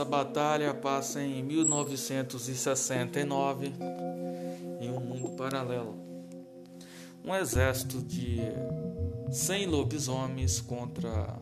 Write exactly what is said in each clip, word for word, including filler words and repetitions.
Essa batalha passa em mil novecentos e sessenta e nove, em um mundo paralelo. Um exército de cem lobisomens contra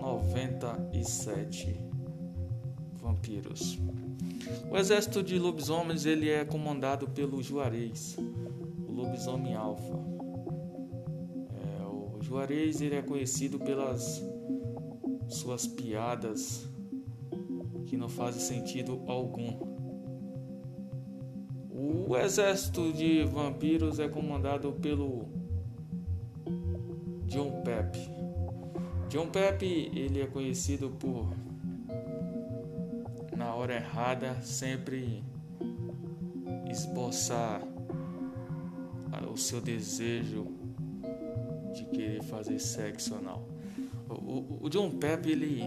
noventa e sete vampiros. O exército de lobisomens ele é comandado pelo Juarez, o lobisomem alfa. É, o Juarez ele é conhecido pelas suas piadas que não fazem sentido algum. O exército de vampiros é comandado pelo John Pepe. John Pepe ele é conhecido por, na hora errada, sempre esboçar o seu desejo de querer fazer sexo anal. O John Pepe, ele,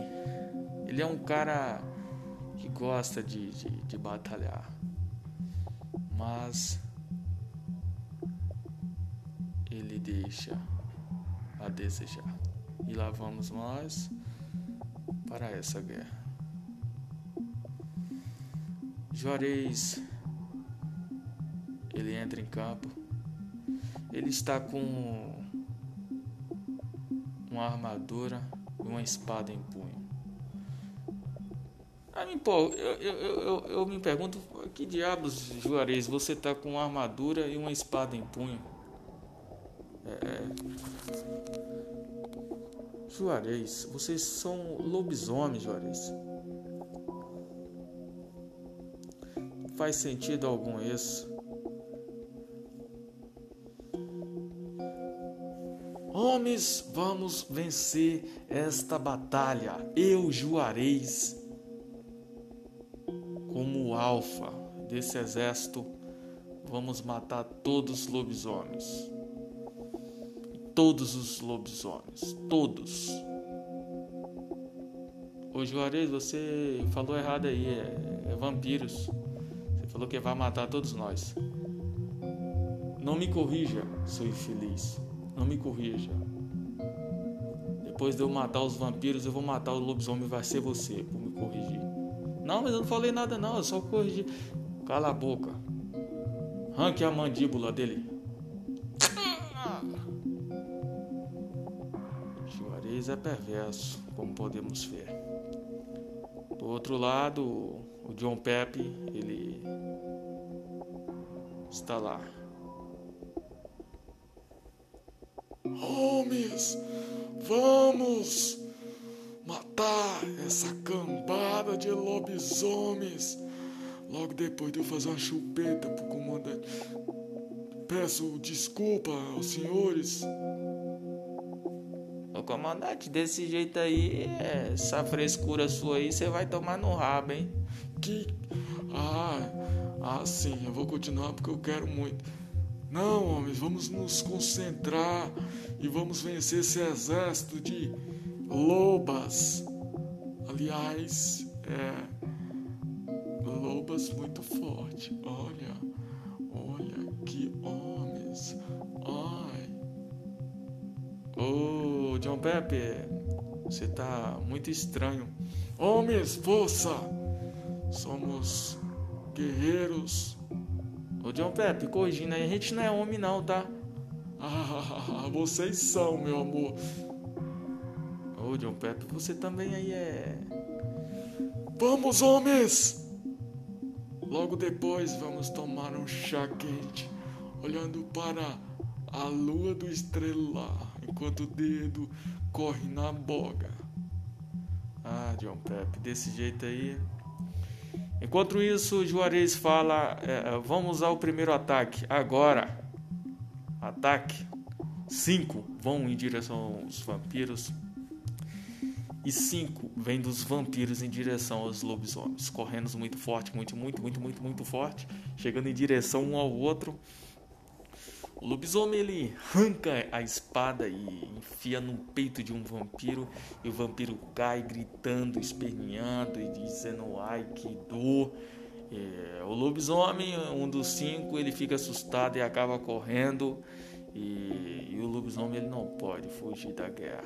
ele é um cara que gosta de, de, de batalhar, mas ele deixa a desejar. E lá vamos nós para essa guerra. Juarez, ele entra em campo, ele está com uma armadura e uma espada em punho. Aí, pô, eu, eu, eu, eu me pergunto, que diabos, Juarez, você tá com uma armadura e uma espada em punho? É... Juarez, vocês são lobisomens, Juarez. Faz sentido algum isso? Homens, vamos vencer esta batalha. Eu, Juarez, como alfa desse exército, vamos matar todos os lobisomens. Todos os lobisomens. Todos. Ô Juarez, você falou errado aí. É, é vampiros. Você falou que vai matar todos nós. Não me corrija, sou infeliz. Não me corrija. Depois de eu matar os vampiros, eu vou matar o lobisomem. Vai ser você por me corrigir. Não, mas eu não falei nada não. Eu só corrigi. Cala a boca. Arranque a mandíbula dele. Juarez é perverso, como podemos ver. Do outro lado, o John Pepe, ele está lá. Homens, vamos matar essa cambada de lobisomens. Logo depois de eu fazer uma chupeta pro comandante, peço desculpa aos senhores. Ô comandante, desse jeito aí, essa frescura sua aí, você vai tomar no rabo, hein? Que... Ah, ah, sim, eu vou continuar porque eu quero muito. Não, homens, vamos nos concentrar e vamos vencer esse exército de lobas. Aliás, é... lobas muito forte. Olha, olha que homens. Ai. Ô, oh, John Pepe, você tá muito estranho. Homens, força! Somos guerreiros. Ô John Pepe, corrigindo aí, a gente não é homem não, tá? Ah, vocês são, meu amor. Ô John Pepe, você também aí é... Vamos, homens! Logo depois vamos tomar um chá quente, olhando para a lua do estrelar, enquanto o dedo corre na boga. Ah, John Pepe, desse jeito aí... Enquanto isso, Juarez fala, é, vamos ao primeiro ataque, agora. Ataque. Cinco vão em direção aos vampiros. E cinco vêm dos vampiros em direção aos lobisomens. Correndo muito forte, muito, muito, muito, muito, muito forte. Chegando em direção um ao outro. O lobisomem, ele arranca a espada e enfia no peito de um vampiro. E o vampiro cai gritando, esperneando e dizendo, ai, que dor. É, o lobisomem, um dos cinco, ele fica assustado e acaba correndo. E, e o lobisomem, ele não pode fugir da guerra.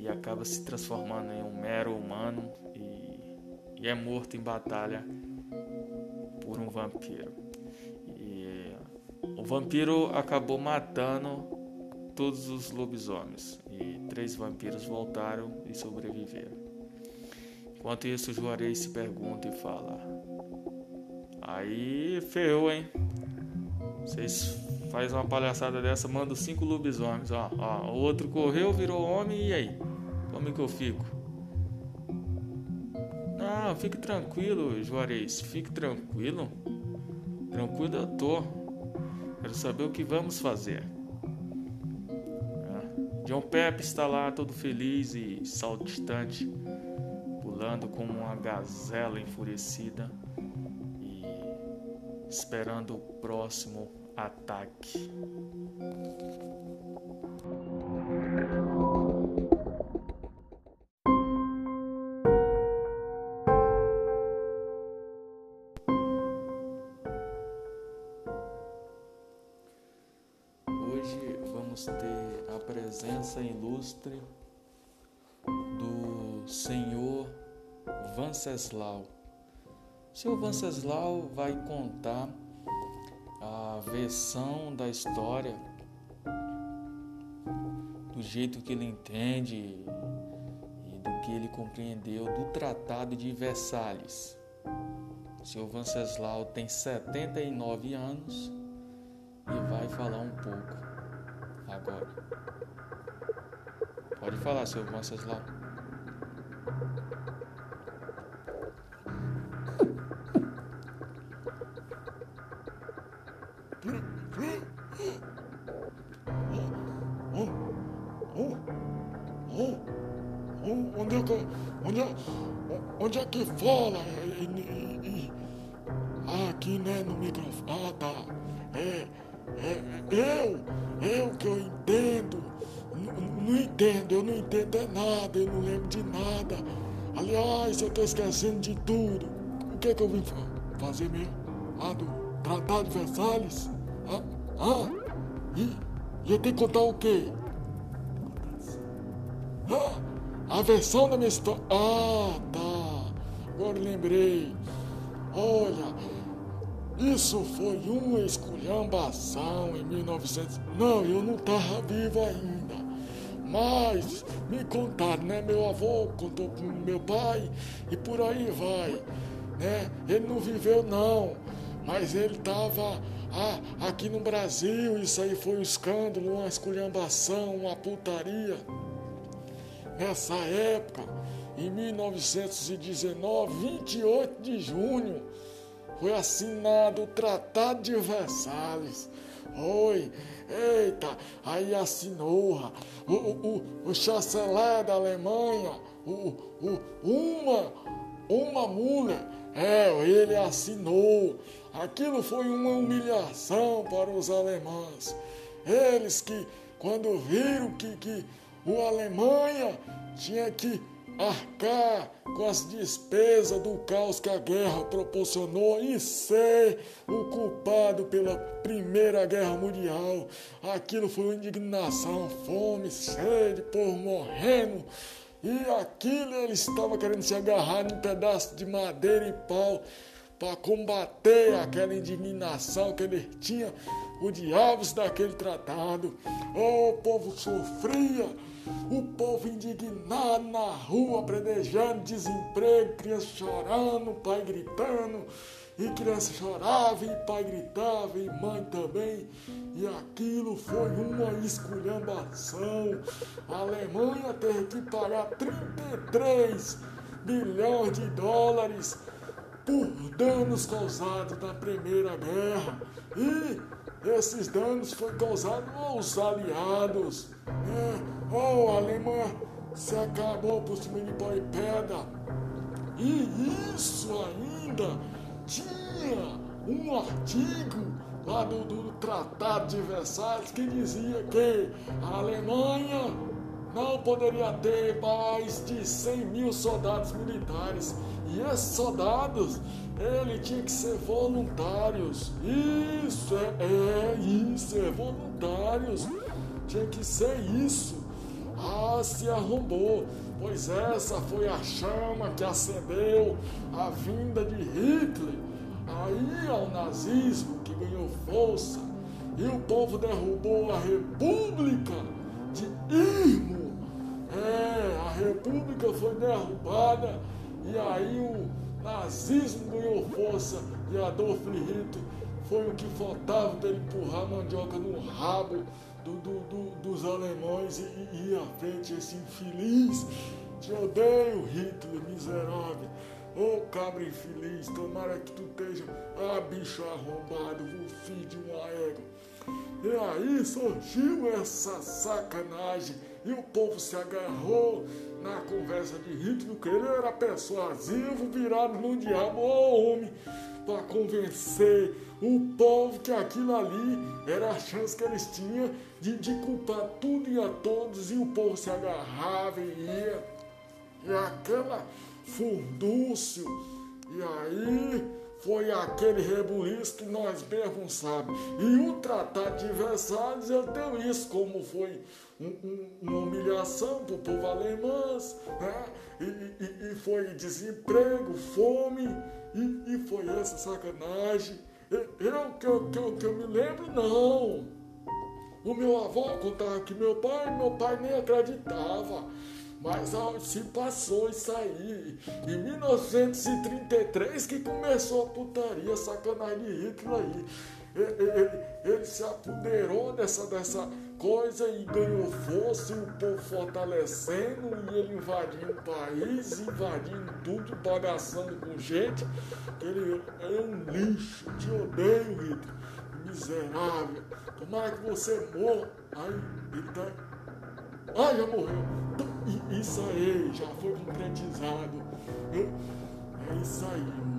e acaba se transformando em um mero humano e, e é morto em batalha por um vampiro. E o vampiro acabou matando todos os lobisomens e três vampiros voltaram e sobreviveram. Enquanto isso, o Juarez se pergunta e fala: aí ferrou, hein? Vocês fazem uma palhaçada dessa, mandam cinco lobisomens. Ó, ó, o outro correu, virou homem, e aí? Como é que eu fico? Não, fique tranquilo, Juarez. Fique tranquilo. Tranquilo eu tô. Quero saber o que vamos fazer. John Pepe está lá todo feliz e saltitante, pulando como uma gazela enfurecida e esperando o próximo ataque. Hoje vamos ter a presença ilustre do senhor Venceslau. O senhor Venceslau vai contar a versão da história do jeito que ele entende e do que ele compreendeu do Tratado de Versalhes. O senhor Venceslau tem setenta e nove anos e vai falar um pouco agora. Pode falar, senhor Venceslau. Onde é que, onde é, onde é que fala? Ah, aqui, né, no microfone. Ah, tá. É, é, eu, eu que eu entendo. N- não entendo, eu não entendo é nada, eu não lembro de nada. Aliás, eu tô esquecendo de tudo. O que é que eu vim fa- fazer mesmo? Ah, do Tratado de Versalhes? Ah, ah. E, e eu tenho que contar o quê? Ah! A versão da minha história... Ah, tá. Agora lembrei. Olha, isso foi uma esculhambação em mil e novecentos... Não, eu não estava vivo ainda. Mas me contaram, né? Meu avô contou pro meu pai e por aí vai, né? Ele não viveu, não. Mas ele estava ah, aqui no Brasil. Isso aí foi um escândalo, uma esculhambação, uma putaria. Nessa época, em mil novecentos e dezenove, vinte e oito de junho, foi assinado o Tratado de Versalhes. Oi, eita, aí assinou o, o, o, o chanceler da Alemanha, o, o, uma, uma mulher, é, ele assinou. Aquilo foi uma humilhação para os alemães. Eles que, quando viram que... que o Alemanha tinha que arcar com as despesas do caos que a guerra proporcionou e ser o culpado pela Primeira Guerra Mundial. Aquilo foi uma indignação, fome, sede, povo morrendo. E aquilo ele estava querendo se agarrar num pedaço de madeira e pau para combater aquela indignação que ele tinha, o diabo daquele tratado. Oh, o povo sofria, o povo indignado na rua, predejando desemprego, criança chorando, pai gritando, e criança chorava, e pai gritava, e mãe também, e aquilo foi uma esculhambação. A Alemanha teve que pagar trinta e três bilhões de dólares por danos causados na Primeira Guerra. E esses danos foram causados aos aliados. Né? Oh, a Alemanha se acabou por cima de pau e pedra. E isso ainda tinha um artigo lá do, do Tratado de Versalhes que dizia que a Alemanha não poderia ter mais de cem mil soldados militares. E esses soldados, ele tinha que ser voluntários. Isso é, é isso, é voluntários. Tinha que ser isso. Ah, se arrombou, pois essa foi a chama que acendeu a vinda de Hitler, aí ao nazismo que ganhou força, e o povo derrubou a República de Irmo. É, a República foi derrubada e aí o nazismo ganhou força e Adolf Hitler foi o que faltava para ele empurrar a mandioca no rabo do, do, do, dos alemães e, e ir à frente esse infeliz. Te odeio, Hitler, miserável. Ô, oh, cabra infeliz, tomara que tu esteja, ah, bicho arrombado, o filho de uma égua. E aí surgiu essa sacanagem e o povo se agarrou na conversa de Hitler, que ele era persuasivo, virado no diabo, ô homem, para convencer o povo que aquilo ali era a chance que eles tinham de, de culpar tudo e a todos, e o povo se agarrava e ia, e aquela... Furdúcio, e aí foi aquele rebuliço que nós mesmos sabemos. E o Tratado de Versalhes deu isso, como foi um, um, uma humilhação para o povo alemão, né? e, e, e foi desemprego, fome, e, e foi essa sacanagem. Eu que eu, eu, eu, eu me lembro, não. O meu avô contava que meu pai, meu pai nem acreditava. Mas se passou isso aí, em mil novecentos e trinta e três que começou a putaria, sacanagem de Hitler aí. Ele, ele, ele se apoderou dessa, dessa coisa e ganhou força, e o povo fortalecendo, e ele invadindo o país, invadindo tudo, bagaçando com gente. Ele é um lixo, te odeio, Hitler, miserável. Tomara que você morra. Aí ele tá... Ai, já morreu. Isso aí, já foi concretizado. É isso aí.